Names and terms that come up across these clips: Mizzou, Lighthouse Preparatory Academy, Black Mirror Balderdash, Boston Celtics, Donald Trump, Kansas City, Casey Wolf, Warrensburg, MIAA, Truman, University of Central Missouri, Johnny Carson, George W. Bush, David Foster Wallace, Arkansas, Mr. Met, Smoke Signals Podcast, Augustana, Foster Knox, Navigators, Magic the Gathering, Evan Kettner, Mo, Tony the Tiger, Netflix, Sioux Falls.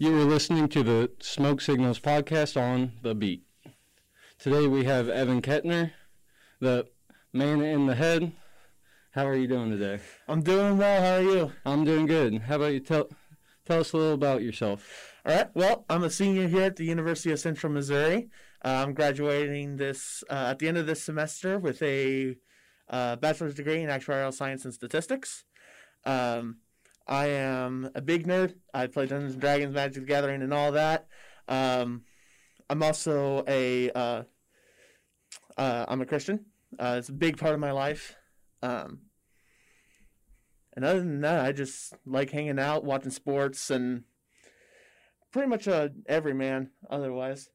You were listening to the Smoke Signals Podcast on The Beat. Today we have Evan Kettner, the man in the head. How are you doing today? I'm doing well. How are you? I'm doing good. How about you? Tell us a little about yourself. All right. Well, I'm a senior here at the University of Central Missouri. I'm graduating this at the end of this semester with a bachelor's degree in actuarial science and statistics. I am a big nerd. I play Dungeons & Dragons, Magic the Gathering, and all that. I'm also I'm a Christian. It's a big part of my life. And other than that, I just like hanging out, watching sports, and pretty much every man otherwise.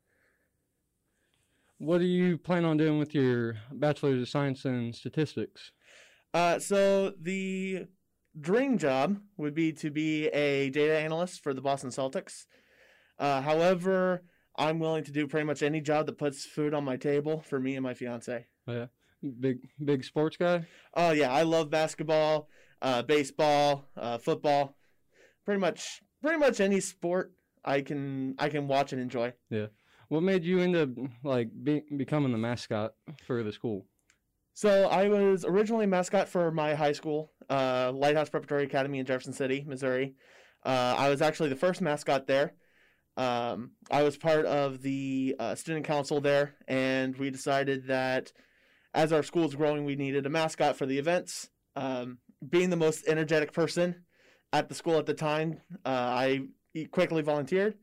What do you plan on doing with your Bachelor's of Science in Statistics? So the dream job would be to be a data analyst for the Boston Celtics. However, I'm willing to do pretty much any job that puts food on my table for me and my fiance. Oh, yeah. Big sports guy? Oh, yeah. I love basketball, baseball, football. Pretty much any sport I can watch and enjoy. Yeah. What made you end up becoming the mascot for the school? So I was originally mascot for my high school, Lighthouse Preparatory Academy in Jefferson City, Missouri. I was actually the first mascot there. I was part of the student council there, and we decided that as our school was growing, we needed a mascot for the events. Being the most energetic person at the school at the time, I quickly volunteered.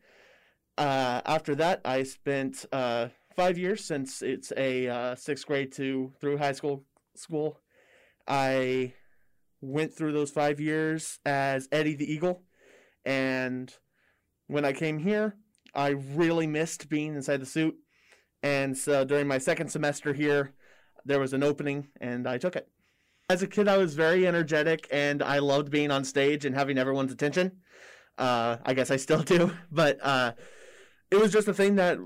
After that, I spent 5 years, since it's a sixth grade through high school. I went through those 5 years as Eddie the Eagle, and when I came here, I really missed being inside the suit. And so during my second semester here, there was an opening, and I took it. As a kid, I was very energetic, and I loved being on stage and having everyone's attention. I guess I still do, but it was just a thing that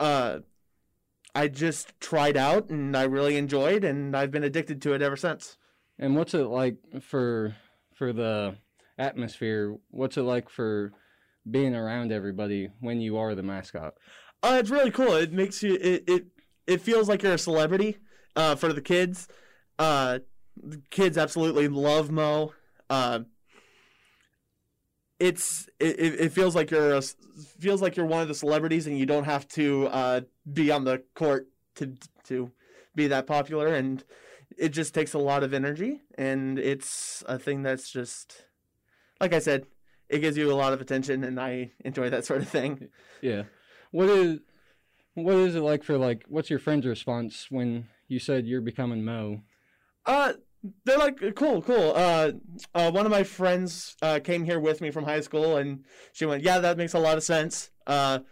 I just tried out, and I really enjoyed, and I've been addicted to it ever since. And what's it like for the atmosphere? What's it like for being around everybody when you are the mascot? It's really cool. It makes you it feels like you're a celebrity for the kids. The kids absolutely love Mo. It feels like you're one of the celebrities, and you don't have to be on the court to be that popular, and it just takes a lot of energy, and it's a thing that's just, like I said, it gives you a lot of attention, and I enjoy that sort of thing. Yeah. What is it like for, what's your friend's response when you said you're becoming Mo? They're like, cool. One of my friends came here with me from high school, and she went, yeah, that makes a lot of sense. All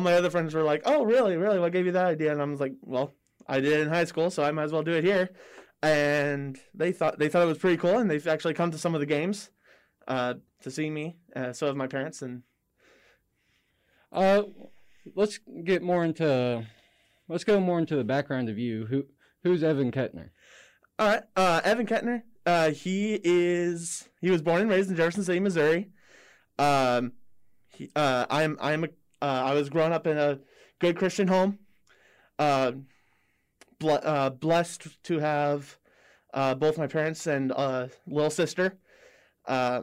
my other friends were like, oh, really, really? What gave you that idea? And I was like, well, I did it in high school, so I might as well do it here. And they thought it was pretty cool, and they've actually come to some of the games to see me. So have my parents. And let's go more into the background of you. Who's Evan Kettner? All right, Evan Kettner, he was born and raised in Jefferson City, Missouri. I was grown up in a good Christian home, blessed to have both my parents and little sister. I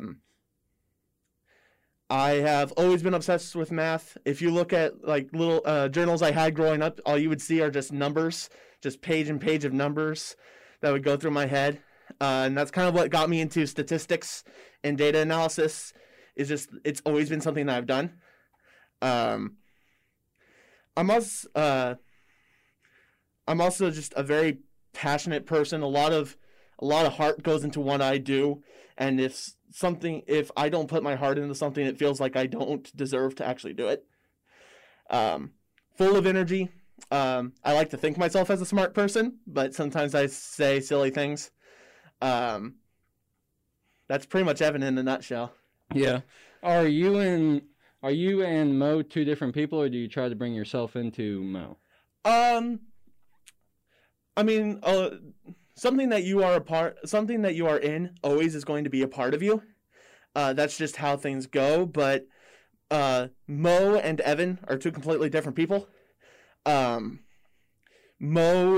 have always been obsessed with math. If you look at little journals I had growing up, all you would see are just numbers, just page and page of numbers that would go through my head, and that's kind of what got me into statistics and data analysis. It's always been something that I've done. I'm also just a very passionate person. A lot of heart goes into what I do, and if I don't put my heart into something, it feels like I don't deserve to actually do it. Full of energy. I like to think myself as a smart person, but sometimes I say silly things. That's pretty much Evan in a nutshell. Yeah. Are you and Mo two different people, or do you try to bring yourself into Mo? Something that you are something that you are in always is going to be a part of you. That's just how things go, but Mo and Evan are two completely different people. Mo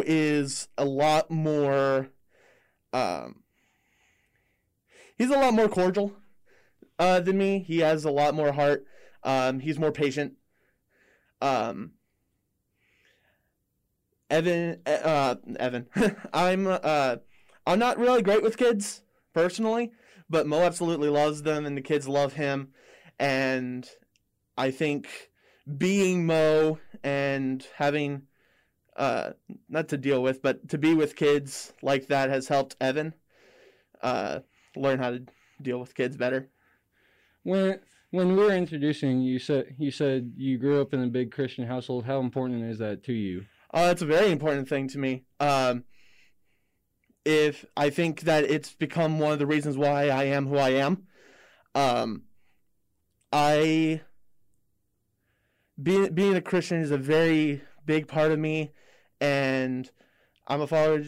is a lot more, he's a lot more cordial than me. He has a lot more heart. He's more patient. Evan, I'm not really great with kids personally, but Mo absolutely loves them and the kids love him. And I think being Mo and having, not to deal with, but to be with kids like that has helped Evan, learn how to deal with kids better. When we were introducing, you said you grew up in a big Christian household. How important is that to you? It's a very important thing to me. If I think that it's become one of the reasons why I am who I am. Being a Christian is a very big part of me, and I'm a follower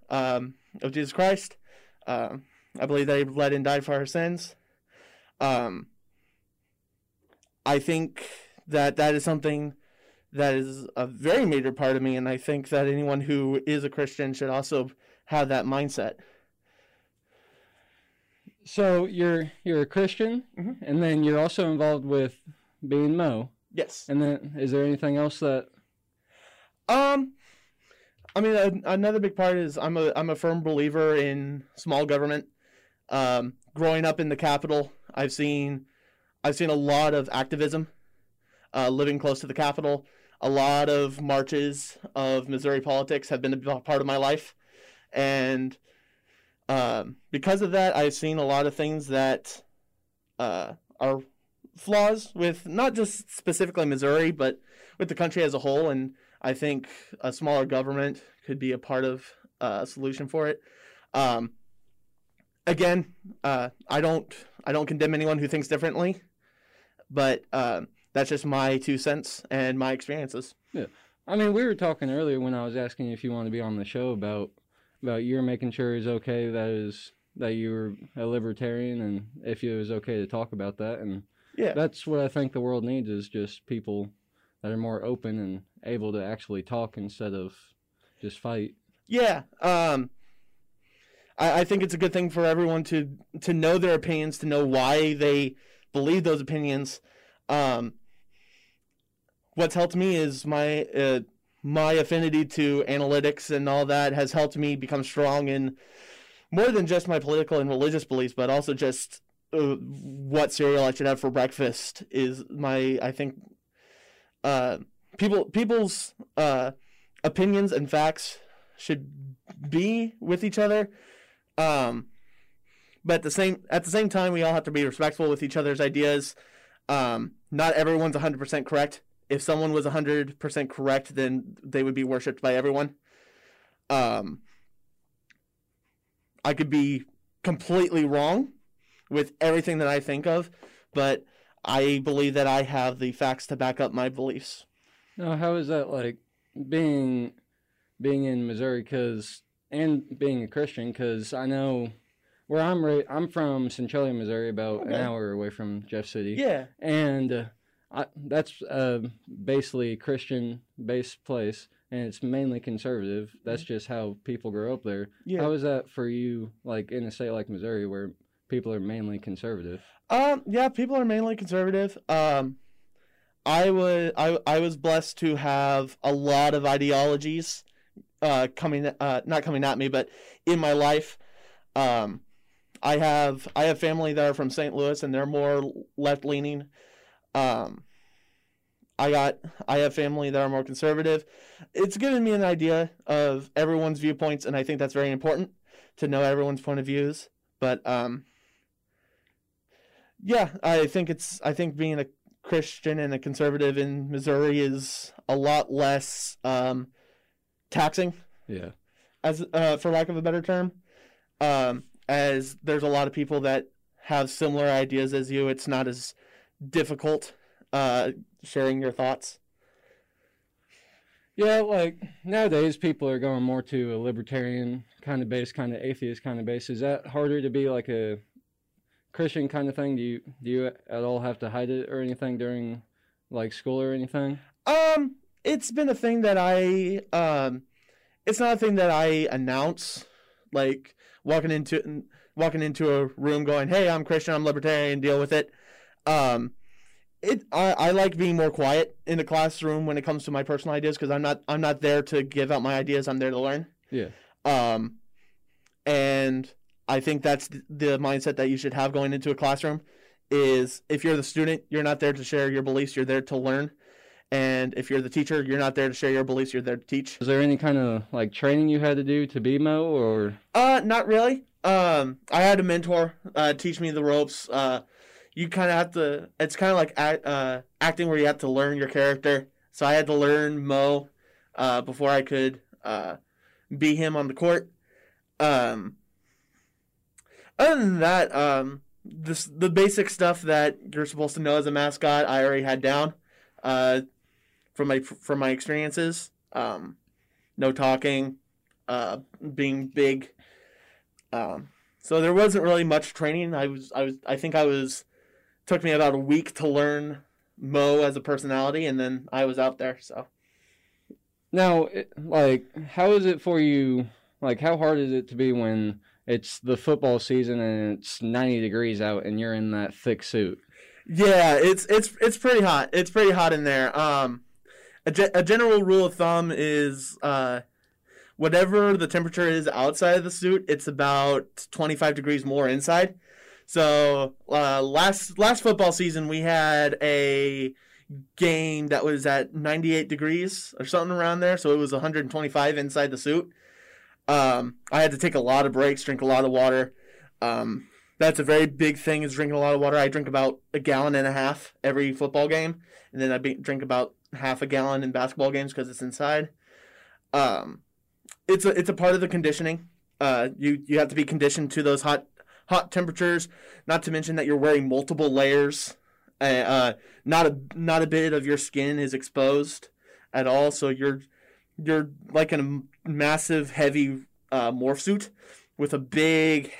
of Jesus Christ. I believe that he bled and died for our sins. I think that is something that is a very major part of me, and I think that anyone who is a Christian should also have that mindset. So you're a Christian, mm-hmm. and then you're also involved with being Mo. Yes. And then is there anything else that? I mean, another big part is I'm a firm believer in small government. Growing up in the Capitol, I've seen a lot of activism. Living close to the Capitol, a lot of marches of Missouri politics have been a part of my life, and. Because of that, I've seen a lot of things that are flaws with not just specifically Missouri, but with the country as a whole. And I think a smaller government could be a part of a solution for it. I don't condemn anyone who thinks differently, but that's just my 2 cents and my experiences. Yeah, I mean, we were talking earlier when I was asking if you want to be on the show about you're making sure it's okay that you were a libertarian and if it was okay to talk about that. And yeah. That's what I think the world needs is just people that are more open and able to actually talk instead of just fight. Yeah. I think it's a good thing for everyone to know their opinions, to know why they believe those opinions. What's helped me is my affinity to analytics and all that has helped me become strong in more than just my political and religious beliefs, but also just what cereal I should have for breakfast is my, I think, people's opinions and facts should be with each other. But at the same time, we all have to be respectful with each other's ideas. Not everyone's 100% correct. If someone was 100% correct, then they would be worshipped by everyone. I could be completely wrong with everything that I think of, but I believe that I have the facts to back up my beliefs. Now, how is that like being in Missouri and being a Christian? Because I know where I'm from Centralia, Missouri, about an hour away from Jeff City. Yeah, and. That's basically a Christian-based place, and it's mainly conservative. That's just how people grow up there. Yeah. How is that for you, like, in a state like Missouri where people are mainly conservative? Yeah, people are mainly conservative. I was blessed to have a lot of ideologies not coming at me, but in my life. I have family that are from St. Louis, and they're more left-leaning. I have family that are more conservative. It's given me an idea of everyone's viewpoints, and I think that's very important to know everyone's point of views. But yeah, I think being a Christian and a conservative in Missouri is a lot less taxing. Yeah. As for lack of a better term, as there's a lot of people that have similar ideas as you, it's not as difficult sharing your thoughts. Yeah, like nowadays people are going more to a libertarian kind of base, kind of atheist kind of base. Is that harder to be like a Christian kind of thing? Do you at all have to hide it or anything during like school or anything? It's been a thing that I it's not a thing that I announce, like walking into a room going, "Hey, I'm Christian, I'm libertarian, deal with it." I like being more quiet in the classroom when it comes to my personal ideas, because I'm not there to give out my ideas. I'm there to learn. Yeah. And I think that's the mindset that you should have going into a classroom. Is if you're the student, you're not there to share your beliefs. You're there to learn. And if you're the teacher, you're not there to share your beliefs. You're there to teach. Is there any kind of like training you had to do to be Mo, or? Not really. I had a mentor teach me the ropes. You kind of have to, it's kind of like acting where you have to learn your character. So I had to learn Mo before I could be him on the court. Other than that, the basic stuff that you're supposed to know as a mascot, I already had down from my experiences. No talking, being big. So there wasn't really much training. Took me about a week to learn Mo as a personality, and then I was out there. So now, like, how is it for you? Like, how hard is it to be when it's the football season and it's 90 degrees out and you're in that thick suit? Yeah, it's pretty hot. It's pretty hot in there. A general rule of thumb is whatever the temperature is outside of the suit, it's about 25 degrees more inside. So last football season, we had a game that was at 98 degrees or something around there. So it was 125 inside the suit. I had to take a lot of breaks, drink a lot of water. That's a very big thing, is drinking a lot of water. I drink about 1.5 gallons every football game. And then I drink about 0.5 gallons in basketball games because it's inside. It's a part of the conditioning. You have to be conditioned to those hot temperatures, not to mention that you're wearing multiple layers. Not a bit of your skin is exposed at all, so you're like in a massive, heavy morph suit with a big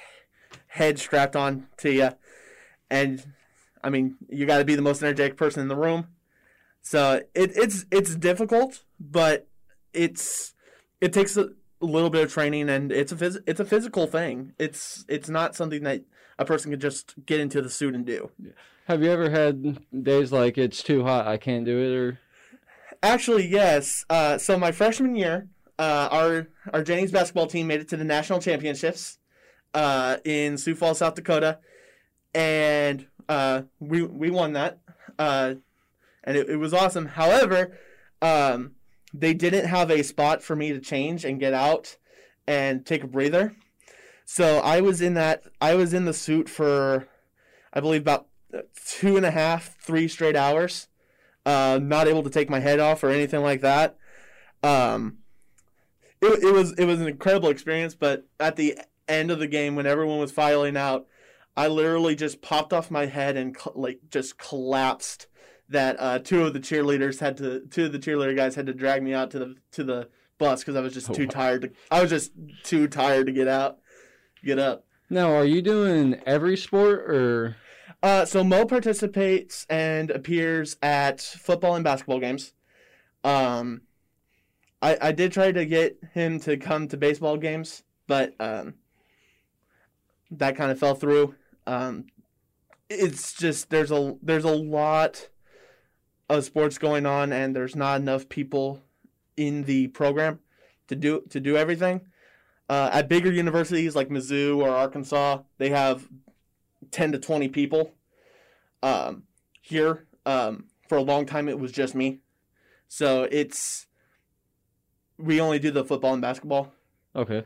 head strapped on to you. And, I mean, you got to be the most energetic person in the room. So it's difficult, but it takes a little bit of training, and it's a physical thing. It's not something that a person can just get into the suit and do. Have you ever had days like, it's too hot, I can't do it? Or actually, yes. So my freshman year, our Jennings basketball team made it to the national championships in Sioux Falls, South Dakota, and we won that, and it was awesome. However, they didn't have a spot for me to change and get out and take a breather. So I was in the suit for, I believe, about 2.5, 3 straight hours. Not able to take my head off or anything like that. It was an incredible experience, but at the end of the game, when everyone was filing out, I literally just popped off my head and just collapsed. That two of the cheerleader guys had to drag me out to the bus because I was just too tired to get up. Now, are you doing every sport, or? So Mo participates and appears at football and basketball games. I did try to get him to come to baseball games, but that kind of fell through. It's just there's a lot of sports going on, and there's not enough people in the program to do everything. At bigger universities like Mizzou or Arkansas, they have 10 to 20 people. Here, for a long time, it was just me. So we only do the football and basketball. Okay,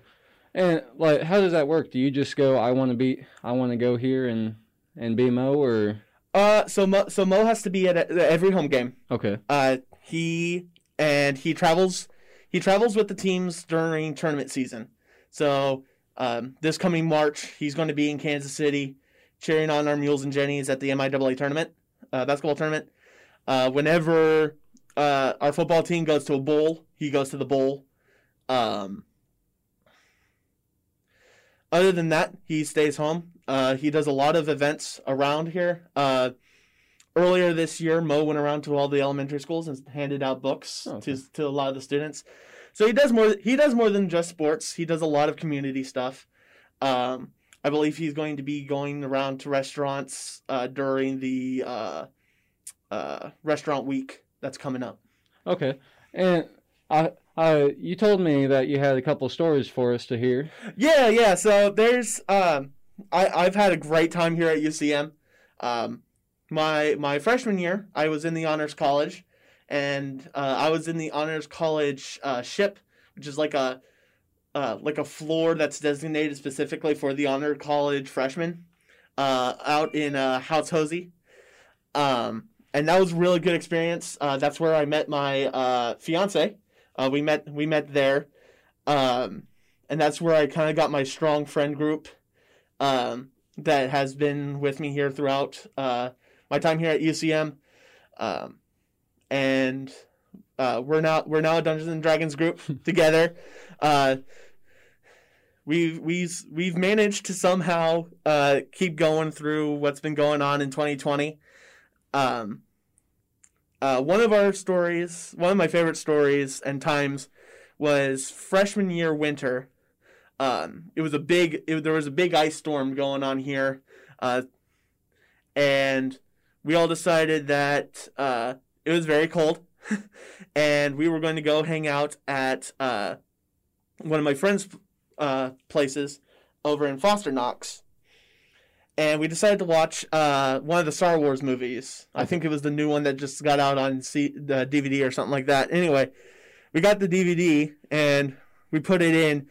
and like, how does that work? Do you just go, I want to go here and be Mo, or? So Mo has to be at every home game. Okay. He travels with the teams during tournament season. So this coming March, he's going to be in Kansas City cheering on our Mules and Jennies at the MIAA tournament, basketball tournament. Whenever our football team goes to a bowl, he goes to the bowl. Other than that, he stays home. He does a lot of events around here. Earlier this year, Mo went around to all the elementary schools and handed out books to a lot of the students. So he does more. He does more than just sports. He does a lot of community stuff. I believe he's going to be going around to restaurants during the restaurant week that's coming up. Okay, and you told me that you had a couple of stories for us to hear. Yeah. So there's I've had a great time here at UCM. My freshman year, I was in the Honors College, and I was in the Honors College ship, which is like a floor that's designated specifically for the honor college freshmen, out in House Hosey, and that was a really good experience. That's where I met my fiance. We met there, and that's where I kind of got my strong friend group that has been with me here throughout my time here at UCM, and. We're now a Dungeons and Dragons group together. We've managed to somehow keep going through what's been going on in 2020. One of my favorite stories and times was freshman year winter. There was a big ice storm going on here, and we all decided that it was very cold. And we were going to go hang out at one of my friends' places over in Foster Knox. And we decided to watch one of the Star Wars movies. I think it was the new one that just got out on the DVD or something like that. Anyway, we got the DVD and we put it in,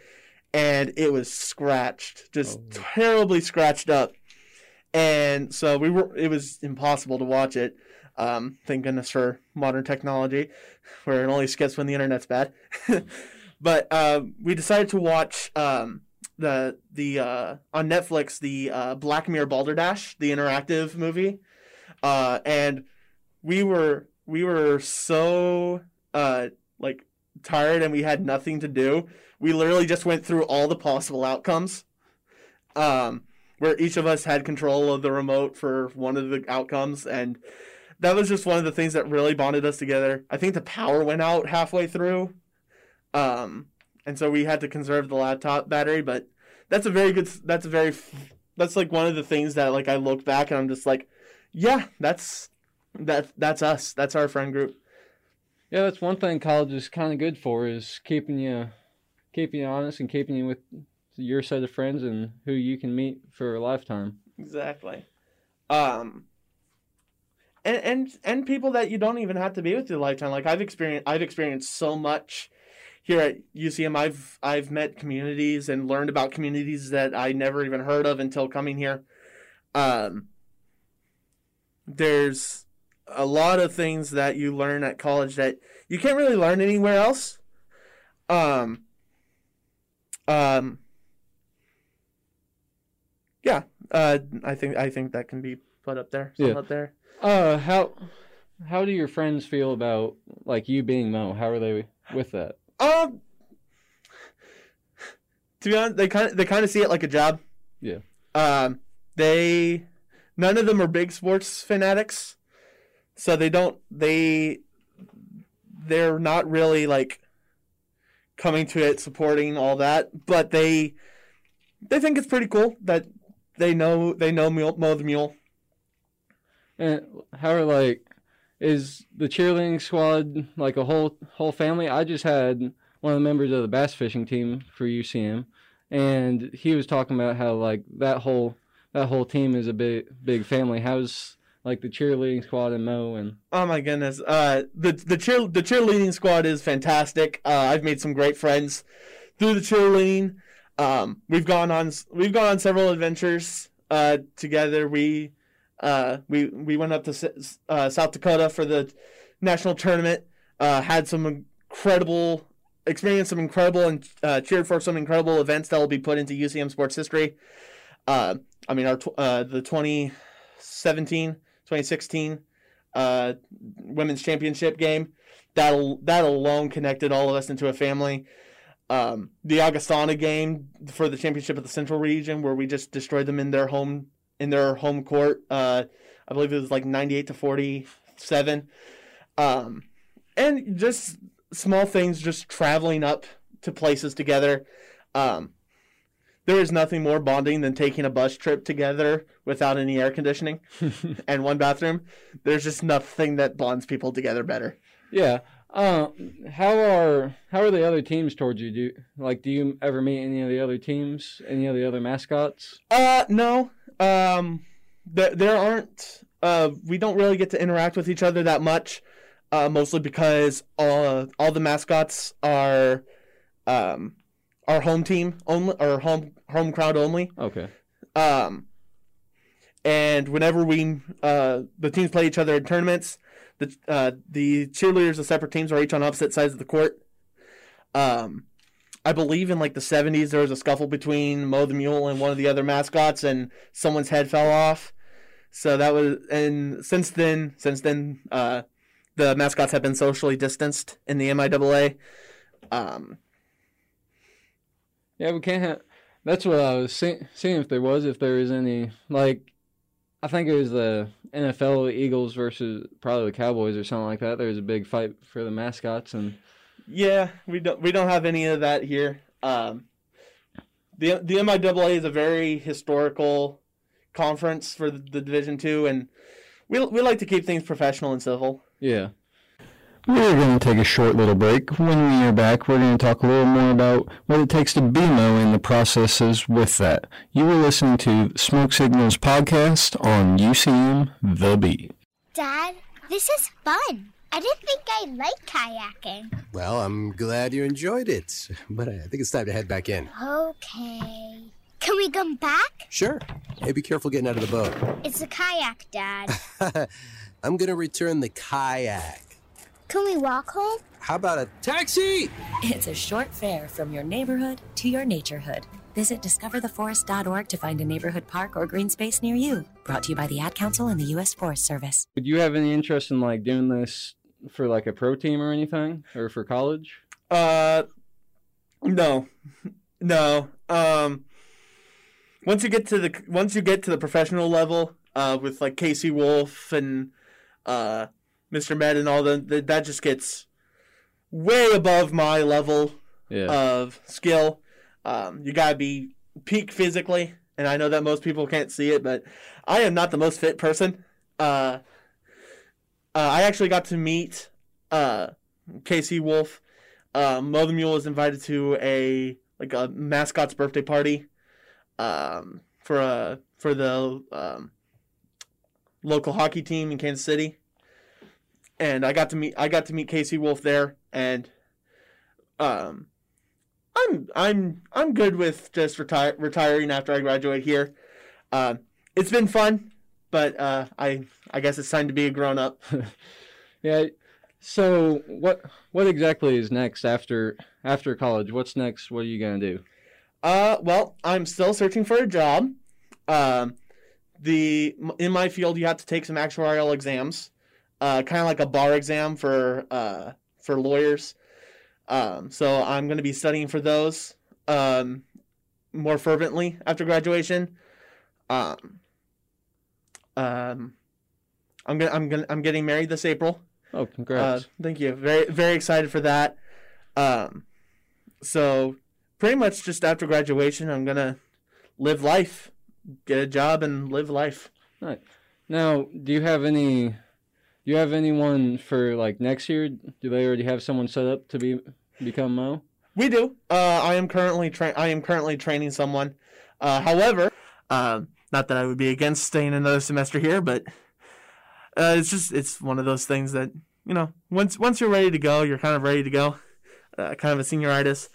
and it was scratched, terribly scratched up. And so it was impossible to watch it. Thank goodness for modern technology, where it only skips when the internet's bad. But we decided to watch on Netflix the Black Mirror Balderdash, the interactive movie, and we were so tired and we had nothing to do. We literally just went through all the possible outcomes, where each of us had control of the remote for one of the outcomes and. That was just one of the things that really bonded us together. I think the power went out halfway through, and so we had to conserve the laptop battery. But that's like one of the things that like I look back and I'm just like, yeah, that's us. That's our friend group. Yeah, that's one thing college is kind of good for is keeping you honest and keeping you with your set of friends and who you can meet for a lifetime. Exactly. And people that you don't even have to be with your lifetime. Like I've experienced so much here at UCM. I've met communities and learned about communities that I never even heard of until coming here. There's a lot of things that you learn at college that you can't really learn anywhere else. Yeah. I think that can be put up there. Yeah. Up there. How do your friends feel about like you being Mo? How are they with that? To be honest, they kind of see it like a job. Yeah. None of them are big sports fanatics, so they're not really like coming to it supporting all that, but they think it's pretty cool that they know Mo the Mule. And how are is the cheerleading squad like a whole family? I just had one of the members of the bass fishing team for UCM, and he was talking about how like that whole team is a big family. How's like the cheerleading squad and Mo and? Oh my goodness, the cheerleading squad is fantastic. I've made some great friends through the cheerleading. We've gone on several adventures together. We went up to South Dakota for the national tournament. Had some incredible experience, some incredible, and cheered for some incredible events that will be put into UCM sports history. I mean, the 2016 women's championship game that alone connected all of us into a family. the Augustana game for the championship of the Central Region, where we just destroyed them in their home court. I believe it was like 98-47. And just small things, just traveling up to places together. There is nothing more bonding than taking a bus trip together without any air conditioning and one bathroom. There's just nothing that bonds people together better. Yeah. How are the other teams towards you? Do you ever meet any of the other teams? Any of the other mascots? No. There aren't. We don't really get to interact with each other that much, mostly because all the mascots are our home team only, or home crowd only. Okay. And whenever we the teams play each other in tournaments, the cheerleaders of separate teams are each on opposite sides of the court. I believe in like the 70s there was a scuffle between Mo the Mule and one of the other mascots, and someone's head fell off. So that was, and since then, the mascots have been socially distanced in the MIAA. Yeah, we can't have. That's what I was seeing if there is any, like, I think it was the NFL Eagles versus probably the Cowboys or something like that. There was a big fight for the mascots, and yeah, we don't have any of that here. The MIAA is a very historical conference for the Division II, and we like to keep things professional and civil. Yeah. We're going to take a short little break. When we are back, we're going to talk a little more about what it takes to be Mo and the processes with that. You were listening to Smoke Signals Podcast on UCM The Beat. Dad, this is fun. I didn't think I liked kayaking. Well, I'm glad you enjoyed it, but I think it's time to head back in. Okay. Can we come back? Sure. Hey, be careful getting out of the boat. It's a kayak, Dad. I'm going to return the kayak. Can we walk home? How about a taxi? It's a short fare from your neighborhood to your naturehood. Visit discovertheforest.org to find a neighborhood park or green space near you. Brought to you by the Ad Council and the U.S. Forest Service. Would you have any interest in like doing this for like a pro team or anything, or for college? No. Once you get to the professional level, with like Casey Wolf and Mr. Met and all that just gets way above my level of skill. You gotta be peak physically, and I know that most people can't see it, but I am not the most fit person. I actually got to meet Casey Wolf. Mo the Mule was invited to a mascot's birthday party for the local hockey team in Kansas City. And I got to meet Casey Wolf there, and I'm good with just retiring after I graduate here. It's been fun, but I guess it's time to be a grown up. Yeah. So what exactly is next after college? What's next? What are you gonna do? Well, I'm still searching for a job. In my field, you have to take some actuarial exams. Kind of like a bar exam for lawyers. So I'm going to be studying for those more fervently after graduation. I'm getting married this April. Oh, congrats! Thank you. Very, very excited for that. So pretty much just after graduation, I'm gonna live life, get a job, and live life. All right. Now, do you have anyone for like next year? Do they already have someone set up to become Mo? We do. I am currently training someone. However, not that I would be against staying another semester here, but it's one of those things that, you know, once you're ready to go, you're kind of ready to go. Kind of a senioritis,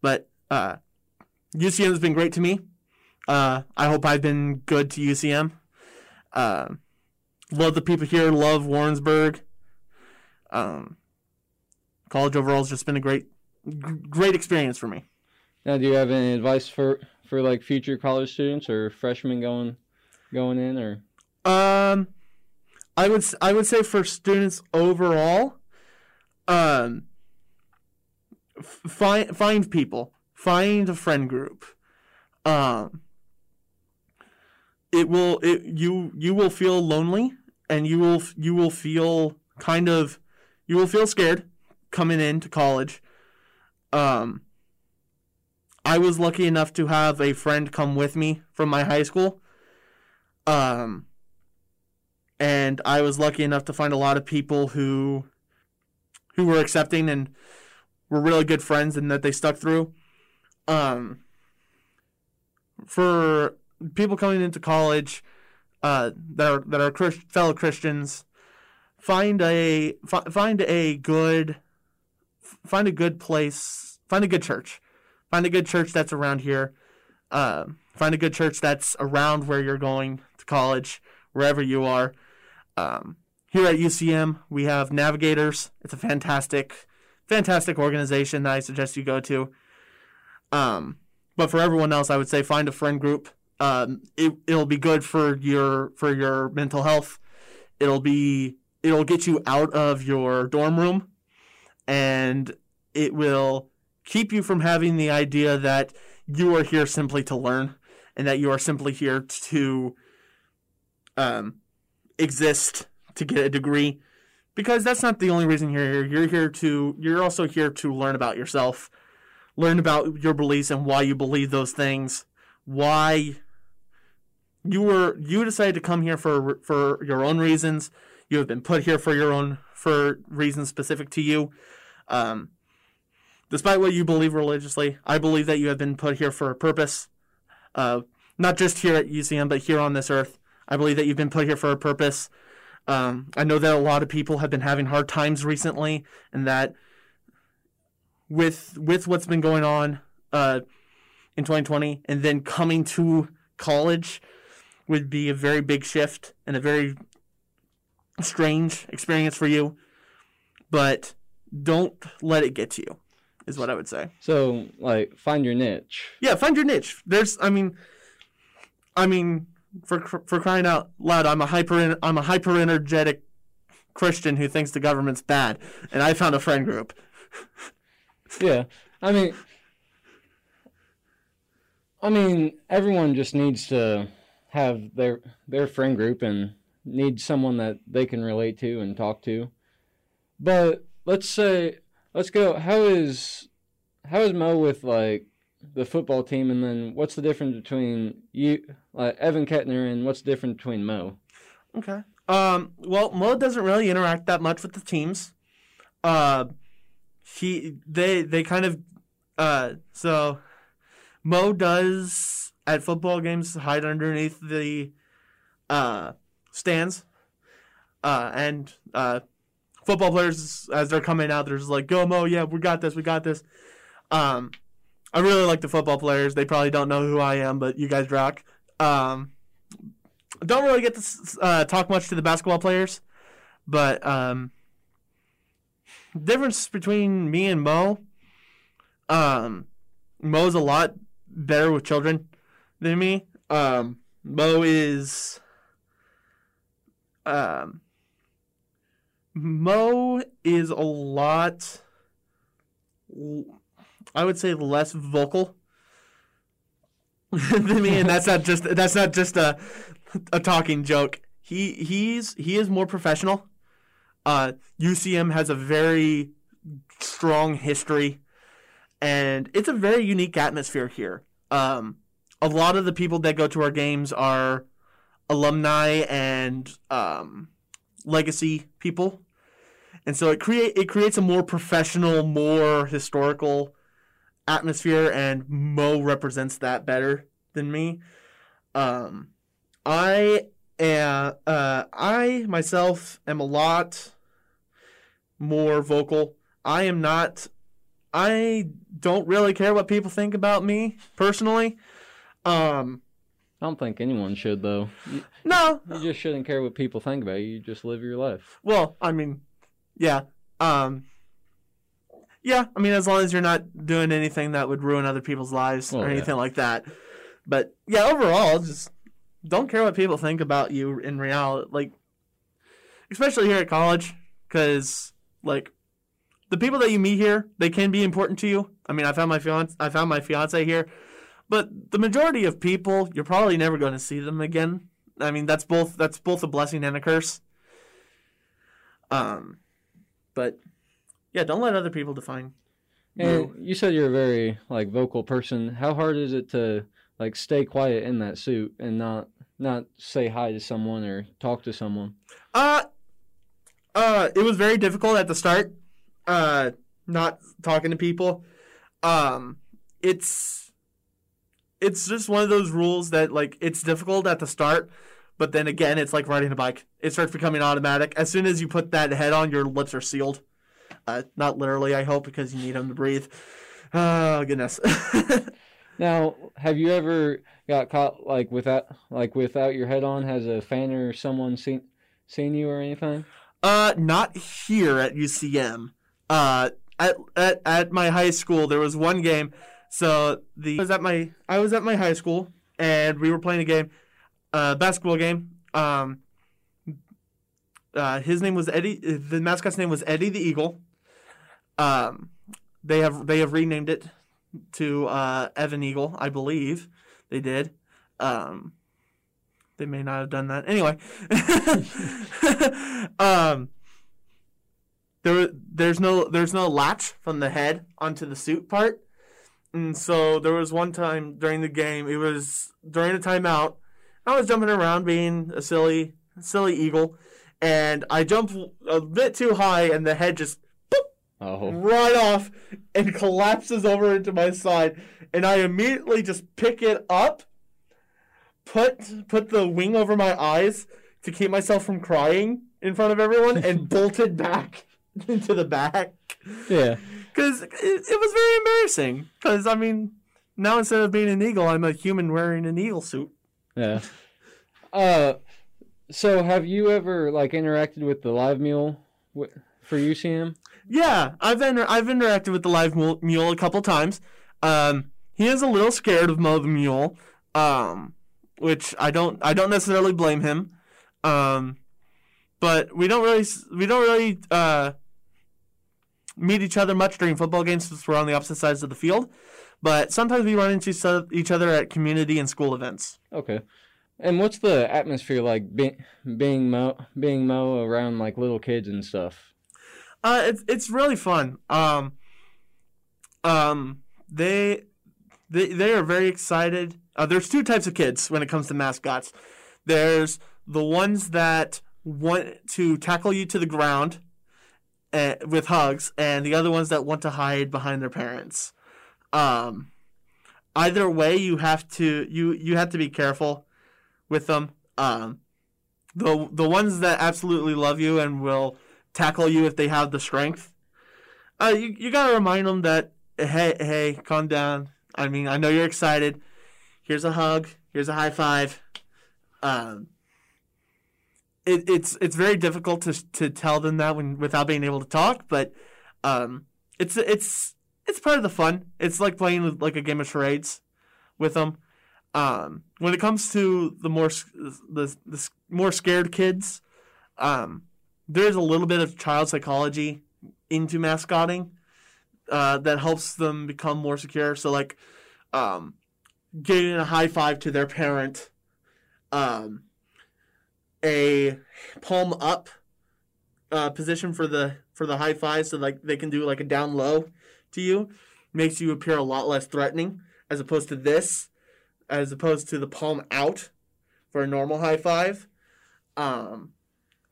but UCM has been great to me. I hope I've been good to UCM. Love the people here. Love Warrensburg. College overall has just been a great experience for me. Now, do you have any advice for like future college students or freshmen going in, or? I would say for students overall, Find people. Find a friend group. You will feel lonely, and you will feel scared coming into college. I was lucky enough to have a friend come with me from my high school. And I was lucky enough to find a lot of people who were accepting and were really good friends, and that they stuck through. For people coming into college that are fellow Christians, find a good place, find a good church. Find a good church that's around here. Find a good church that's around where you're going to college, wherever you are. Here at UCM, we have Navigators. It's a fantastic, fantastic organization that I suggest you go to. But for everyone else, I would say find a friend group. It'll be good for your mental health. It'll get you out of your dorm room, and it will keep you from having the idea that you are here simply to learn, and that you are simply here to exist to get a degree, because that's not the only reason you're here. You're also here to learn about yourself, learn about your beliefs and why you believe those things, why you decided to come here for your own reasons. You have been put here for reasons specific to you. Despite what you believe religiously, I believe that you have been put here for a purpose. Not just here at UCM, but here on this earth. I believe that you've been put here for a purpose. I know that a lot of people have been having hard times recently, and that with what's been going on in 2020, and then coming to college would be a very big shift and a very strange experience for you. But don't let it get to you, is what I would say. So, like, find your niche. Yeah, find your niche. I mean, for crying out loud, I'm a hyper energetic Christian who thinks the government's bad, and I found a friend group. Yeah, I mean, everyone just needs to have their friend group and need someone that they can relate to and talk to. But let's go. How is Mo with, like, the football team, and then what's the difference between you, like Evan Kettner, and what's the difference between Mo? Okay. Well, Mo doesn't really interact that much with the teams. So Mo does at football games hide underneath the stands, and football players, as they're coming out, they're just like, "Go, Mo! Yeah, we got this." I really like the football players. They probably don't know who I am, but you guys rock. Don't really get to talk much to the basketball players, but difference between me and Mo, Mo's a lot better with children than me. Mo is... Mo is a lot, I would say, less vocal than me, and that's not just a talking joke. He is more professional. UCM has a very strong history, and it's a very unique atmosphere here. A lot of the people that go to our games are alumni and legacy people, and so it creates a more professional, more historical atmosphere, and Mo represents that better than me. I myself am a lot more vocal. I don't really care what people think about me personally. I don't think anyone should, though. You just shouldn't care what people think about you. You just live your life. Well, I mean, yeah. As long as you're not doing anything that would ruin other people's lives or anything like that. But, yeah, overall, just don't care what people think about you in reality. Like, especially here at college, because, like, the people that you meet here, they can be important to you. I mean, I found my fiance here, but the majority of people, you're probably never going to see them again. I mean, that's both a blessing and a curse. But yeah, don't let other people define. And you said you're a very vocal person. How hard is it to stay quiet in that suit and not say hi to someone or talk to someone? It was very difficult at the start. Not talking to people. It's just one of those rules that it's difficult at the start, but then again, it's like riding a bike. It starts becoming automatic. As soon as you put that head on, your lips are sealed. Not literally, I hope, because you need them to breathe. Oh goodness. Now, have you ever got caught without your head on? Has a fan or someone seen you or anything? Not here at UCM. At my high school, there was one game. I was at my high school, and we were playing a game, basketball game. His name was Eddie. The mascot's name was Eddie the Eagle. They have renamed it to Evan Eagle, I believe. They did. They may not have done that anyway. There's no latch from the head onto the suit part. And so there was one time during the game, it was during a timeout, I was jumping around being a silly eagle, and I jumped a bit too high, and the head just right off and collapses over into my side, and I immediately just pick it up, put the wing over my eyes to keep myself from crying in front of everyone, and bolted back into the back. Yeah. Because it was very embarrassing. Because, I mean, now instead of being an eagle, I'm a human wearing an eagle suit. Yeah. So have you ever, interacted with the live mule for UCM? Yeah, I've interacted with the live mule a couple times. He is a little scared of Mo the mule, which I don't necessarily blame him. But we don't really meet each other much during football games since we're on the opposite sides of the field, but sometimes we run into each other at community and school events. Okay. And what's the atmosphere like being Mo around little kids and stuff? It's really fun. They are very excited. There's two types of kids when it comes to mascots. There's the ones that want to tackle you to the ground with hugs, and the other ones that want to hide behind their parents. Either way, you have to be careful with them. The ones that absolutely love you and will tackle you if they have the strength. You gotta remind them that hey, calm down. I mean, I know you're excited. Here's a hug. Here's a high five. It's very difficult to tell them that without being able to talk, but it's part of the fun. It's like playing a game of charades with them. When it comes to the more scared kids, there's a little bit of child psychology into mascotting that helps them become more secure. So getting a high five to their parent. A palm up position for the high five, so they can do a down low to you, makes you appear a lot less threatening as opposed to the palm out for a normal high five. And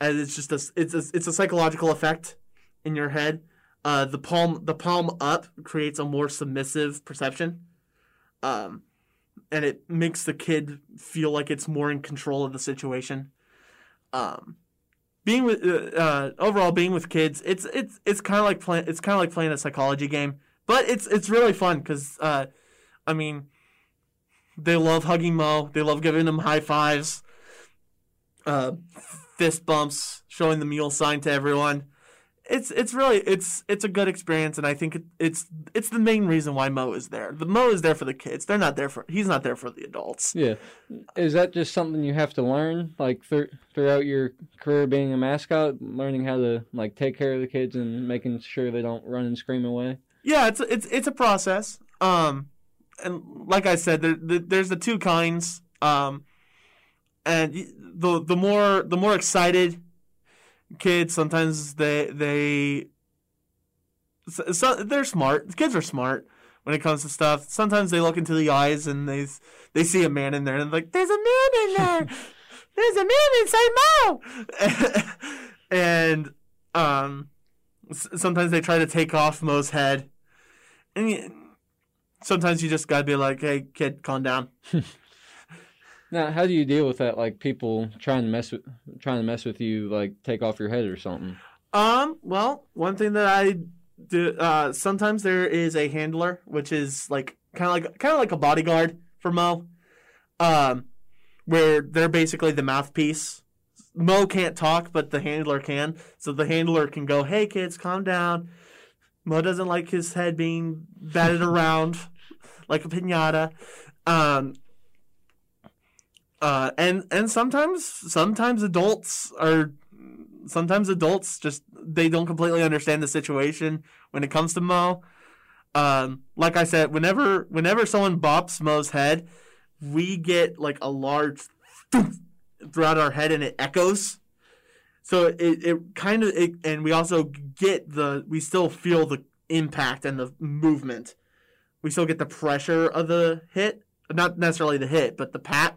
it's just a psychological effect in your head. The palm up creates a more submissive perception. And it makes the kid feel like it's more in control of the situation. Overall being with kids, it's kind of like playing a psychology game, but it's really fun because I mean, they love hugging Mo, they love giving him high fives, fist bumps, showing the mule sign to everyone. It's really a good experience, and I think it's the main reason why Mo is there. The Mo is there for the kids. He's not there for the adults. Yeah, is that just something you have to learn like throughout your career being a mascot, learning how to like take care of the kids and making sure they don't run and scream away? Yeah, it's a process. And like I said, there's the two kinds. And the more excited kids, sometimes they're smart. The kids are smart when it comes to stuff. Sometimes they look into the eyes and they see a man in there and they're like, "There's a man in there. There's a man inside Mo." And sometimes they try to take off Mo's head. And sometimes you just gotta be like, "Hey, kid, calm down." Now, how do you deal with that? Like people trying to mess with you, like take off your head or something. Well, one thing that I do sometimes there is a handler, which is like kind of like a bodyguard for Mo, where they're basically the mouthpiece. Mo can't talk, but the handler can. So the handler can go, "Hey kids, calm down. Mo doesn't like his head being batted around like a piñata." And sometimes adults just they don't completely understand the situation when it comes to Mo. Like I said, whenever someone bops Mo's head, we get like a large throughout our head and it echoes. So and we also get we still feel the impact and the movement. We still get the pressure of the hit, not necessarily the hit, but the pat.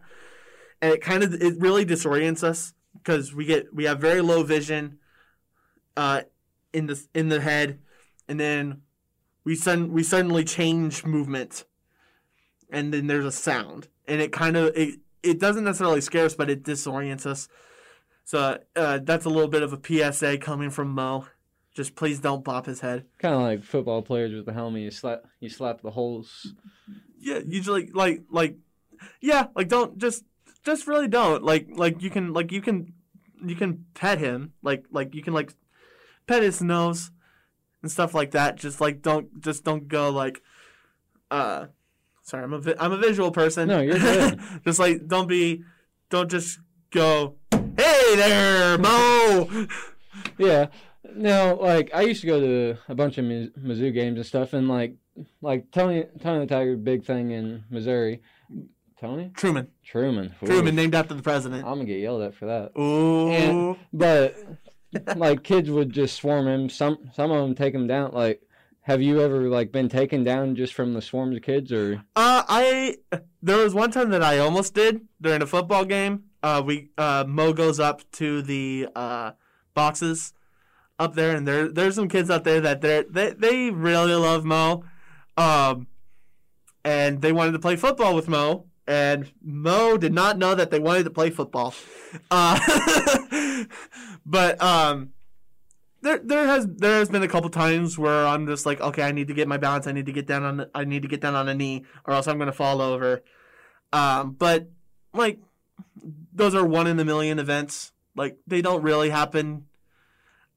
And it really disorients us because we have very low vision in the head, and then we suddenly change movement, and then there's a sound, and it doesn't necessarily scare us, but it disorients us. So that's a little bit of a PSA coming from Mo. Just please don't bop his head. Kind of like football players with the helmet, you slap the holes. Yeah, usually like don't just. Just really don't you can pet him like you can like pet his nose and stuff like that. Just like don't go like sorry, I'm a visual person. No, you're good. Just like don't just go, "Hey there, Mo." Yeah. Now, like I used to go to a bunch of Mizzou games and stuff, and like Tony the Tiger, big thing in Missouri. Tony? Truman. Ooh. Truman, named after the president. I'm going to get yelled at for that. Ooh. But, like, kids would just swarm him. Some of them take him down. Like, have you ever, like, been taken down just from the swarms of kids? Or? There was one time that I almost did during a football game. Mo goes up to the boxes up there, and there's some kids out there that they really love Mo. And they wanted to play football with Mo. And Mo did not know that they wanted to play football, but there has been a couple times where I'm just like, okay, I need to get my balance. I need to get down on a knee, or else I'm gonna fall over. But like, those are 1 in a million events. Like they don't really happen,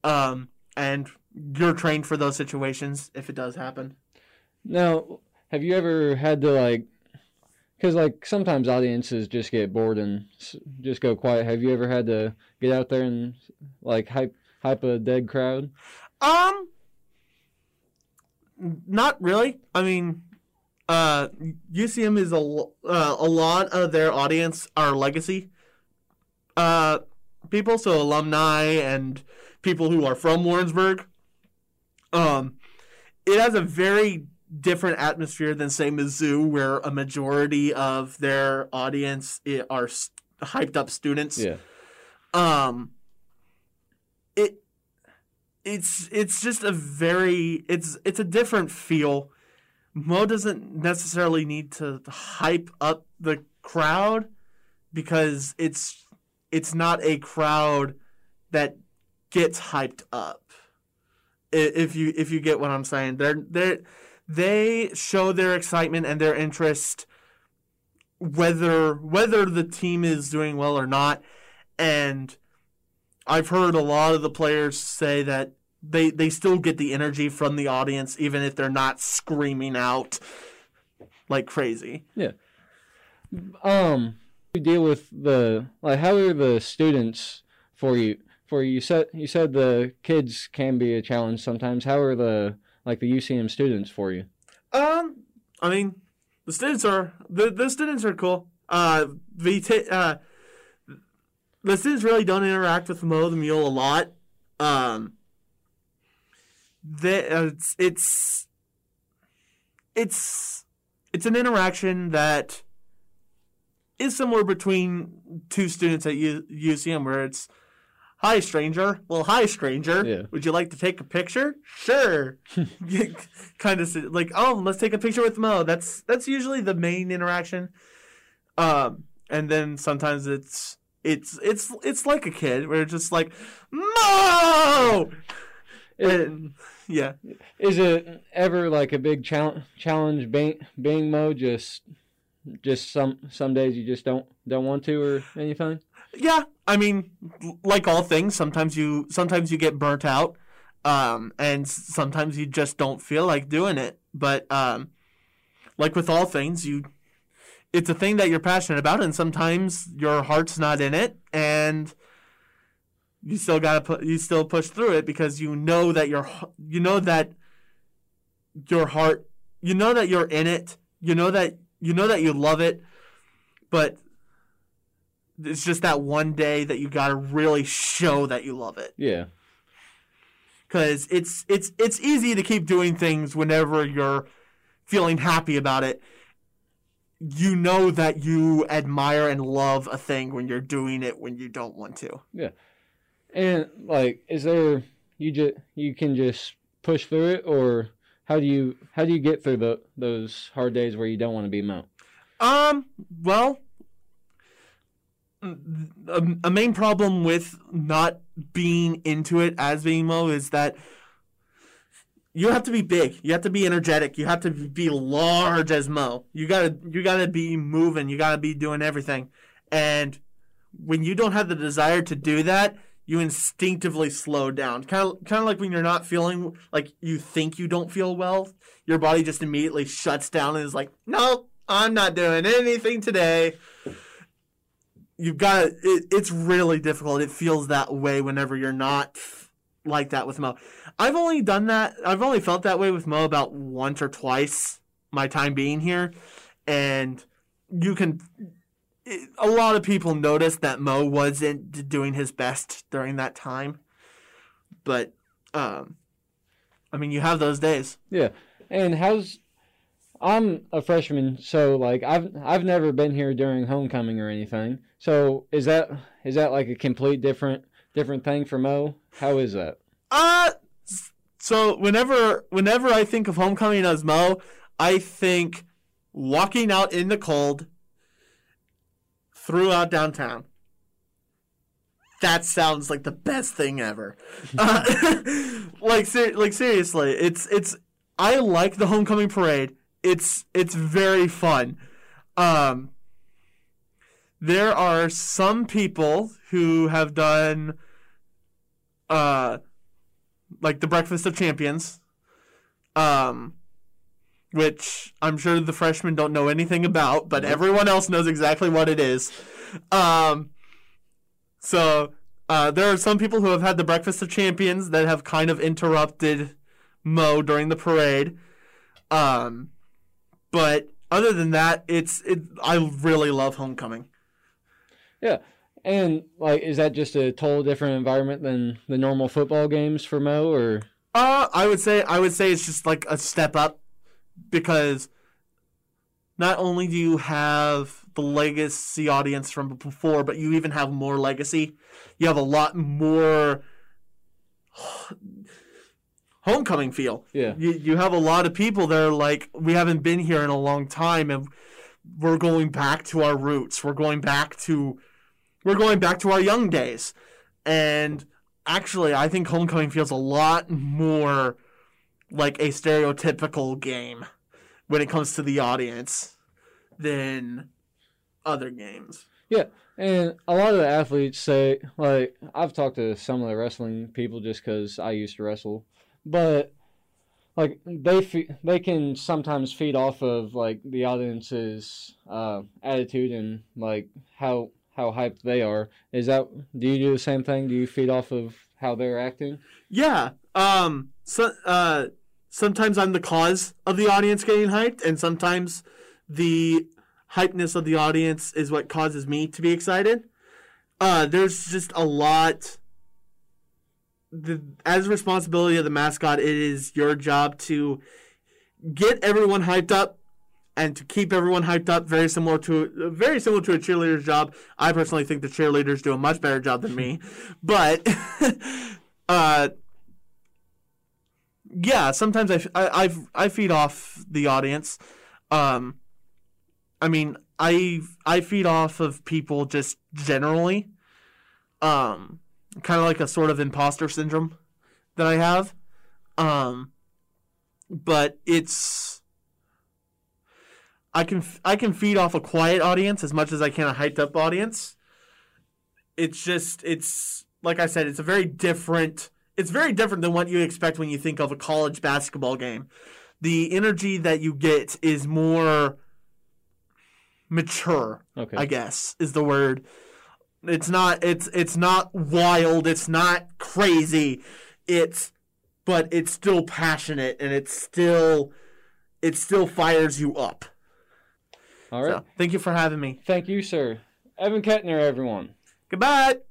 and you're trained for those situations if it does happen. Now, have you ever had to like? Because, like, sometimes audiences just get bored and just go quiet. Have you ever had to get out there and, like, hype a dead crowd? Not really. I mean, UCM is a lot of their audience are legacy people, so alumni and people who are from Warrensburg. It has a very different atmosphere than, say, Mizzou, where a majority of their audience are hyped-up students. Yeah. It's just a very it's a different feel. Mo doesn't necessarily need to hype up the crowd because it's not a crowd that gets hyped up. If you get what I'm saying, they show their excitement and their interest whether the team is doing well or not. And I've heard a lot of the players say that they still get the energy from the audience, even if they're not screaming out like crazy. Yeah. You deal with the, like, how are the students for you? For you said the kids can be a challenge sometimes. How are the UCM students for you? I mean, the students are cool. The students really don't interact with Mo the Mule a lot. It's an interaction that is somewhere between two students at UCM, where it's, "Hi, stranger." "Well, hi, stranger." Yeah. "Would you like to take a picture?" "Sure." Kind of like, "Oh, let's take a picture with Mo." That's usually the main interaction. And then sometimes it's like a kid where it's just like, "Mo!" And yeah. Is it ever like a big challenge being Mo? Just some days you just don't want to or anything? Yeah, I mean, like all things, sometimes you get burnt out, and sometimes you just don't feel like doing it. But like with all things, it's a thing that you're passionate about, and sometimes your heart's not in it, and you still push through it because you know that you're in it, you know that you love it, but it's just that one day that you gotta really show that you love it. Yeah. Because it's easy to keep doing things whenever you're feeling happy about it. You know that you admire and love a thing when you're doing it when you don't want to. Yeah. And like, is there you can just push through it, or how do you get through those hard days where you don't want to be Mo? Well, a main problem with not being into it as being Mo is that you have to be big, you have to be energetic, you have to be large as Mo. You gotta be moving, you gotta be doing everything. And when you don't have the desire to do that, you instinctively slow down. Kind of like when you're not feeling, like you think you don't feel well, your body just immediately shuts down and is like, "Nope, I'm not doing anything today." You've got to, it's really difficult. It feels that way whenever you're not like that with Mo. I've only felt that way with Mo about once or twice my time being here. And a lot of people noticed that Mo wasn't doing his best during that time. But, I mean, you have those days. Yeah. And I'm a freshman, so like I've never been here during homecoming or anything. So is that like a complete different thing for Mo? How is that? So whenever I think of homecoming as Mo, I think walking out in the cold throughout downtown. That sounds like the best thing ever. Seriously, it's I like the homecoming parade. It's very fun. There are some people who have done like the Breakfast of Champions, which I'm sure the freshmen don't know anything about, but everyone else knows exactly what it is. So there are some people who have had the Breakfast of Champions that have kind of interrupted Mo during the parade. But other than that, I really love homecoming. Yeah. And like, is that just a total different environment than the normal football games for Mo, or? I would say it's just like a step up, because not only do you have the legacy audience from before, but you even have more legacy. You have a lot more homecoming feel. Yeah. You have a lot of people that are like, "We haven't been here in a long time, and we're going back to our roots. We're going back to our young days." And actually, I think homecoming feels a lot more like a stereotypical game when it comes to the audience than other games. Yeah, and a lot of the athletes say, like, I've talked to some of the wrestling people just because I used to wrestle, but, like, they can sometimes feed off of, like, the audience's attitude and, like, how hyped they are. Is that, do you do the same thing? Do you feed off of how they're acting? Yeah. Sometimes I'm the cause of the audience getting hyped, and sometimes the hypeness of the audience is what causes me to be excited. There's just a lot. As a responsibility of the mascot, it is your job to get everyone hyped up and to keep everyone hyped up, very similar to a cheerleader's job. I personally think the cheerleaders do a much better job than me. But, yeah, sometimes I feed off the audience. I mean, I feed off of people just generally, kind of like a sort of imposter syndrome that I have, but it's I can feed off a quiet audience as much as I can a hyped up audience. It's just like I said, it's a very different. It's very different than what you expect when you think of a college basketball game. The energy that you get is more mature, okay, I guess, is the word. It's not wild, it's not crazy. But it's still passionate, and it still fires you up. All right. So, thank you for having me. Thank you, sir. Evan Kettner, everyone. Goodbye.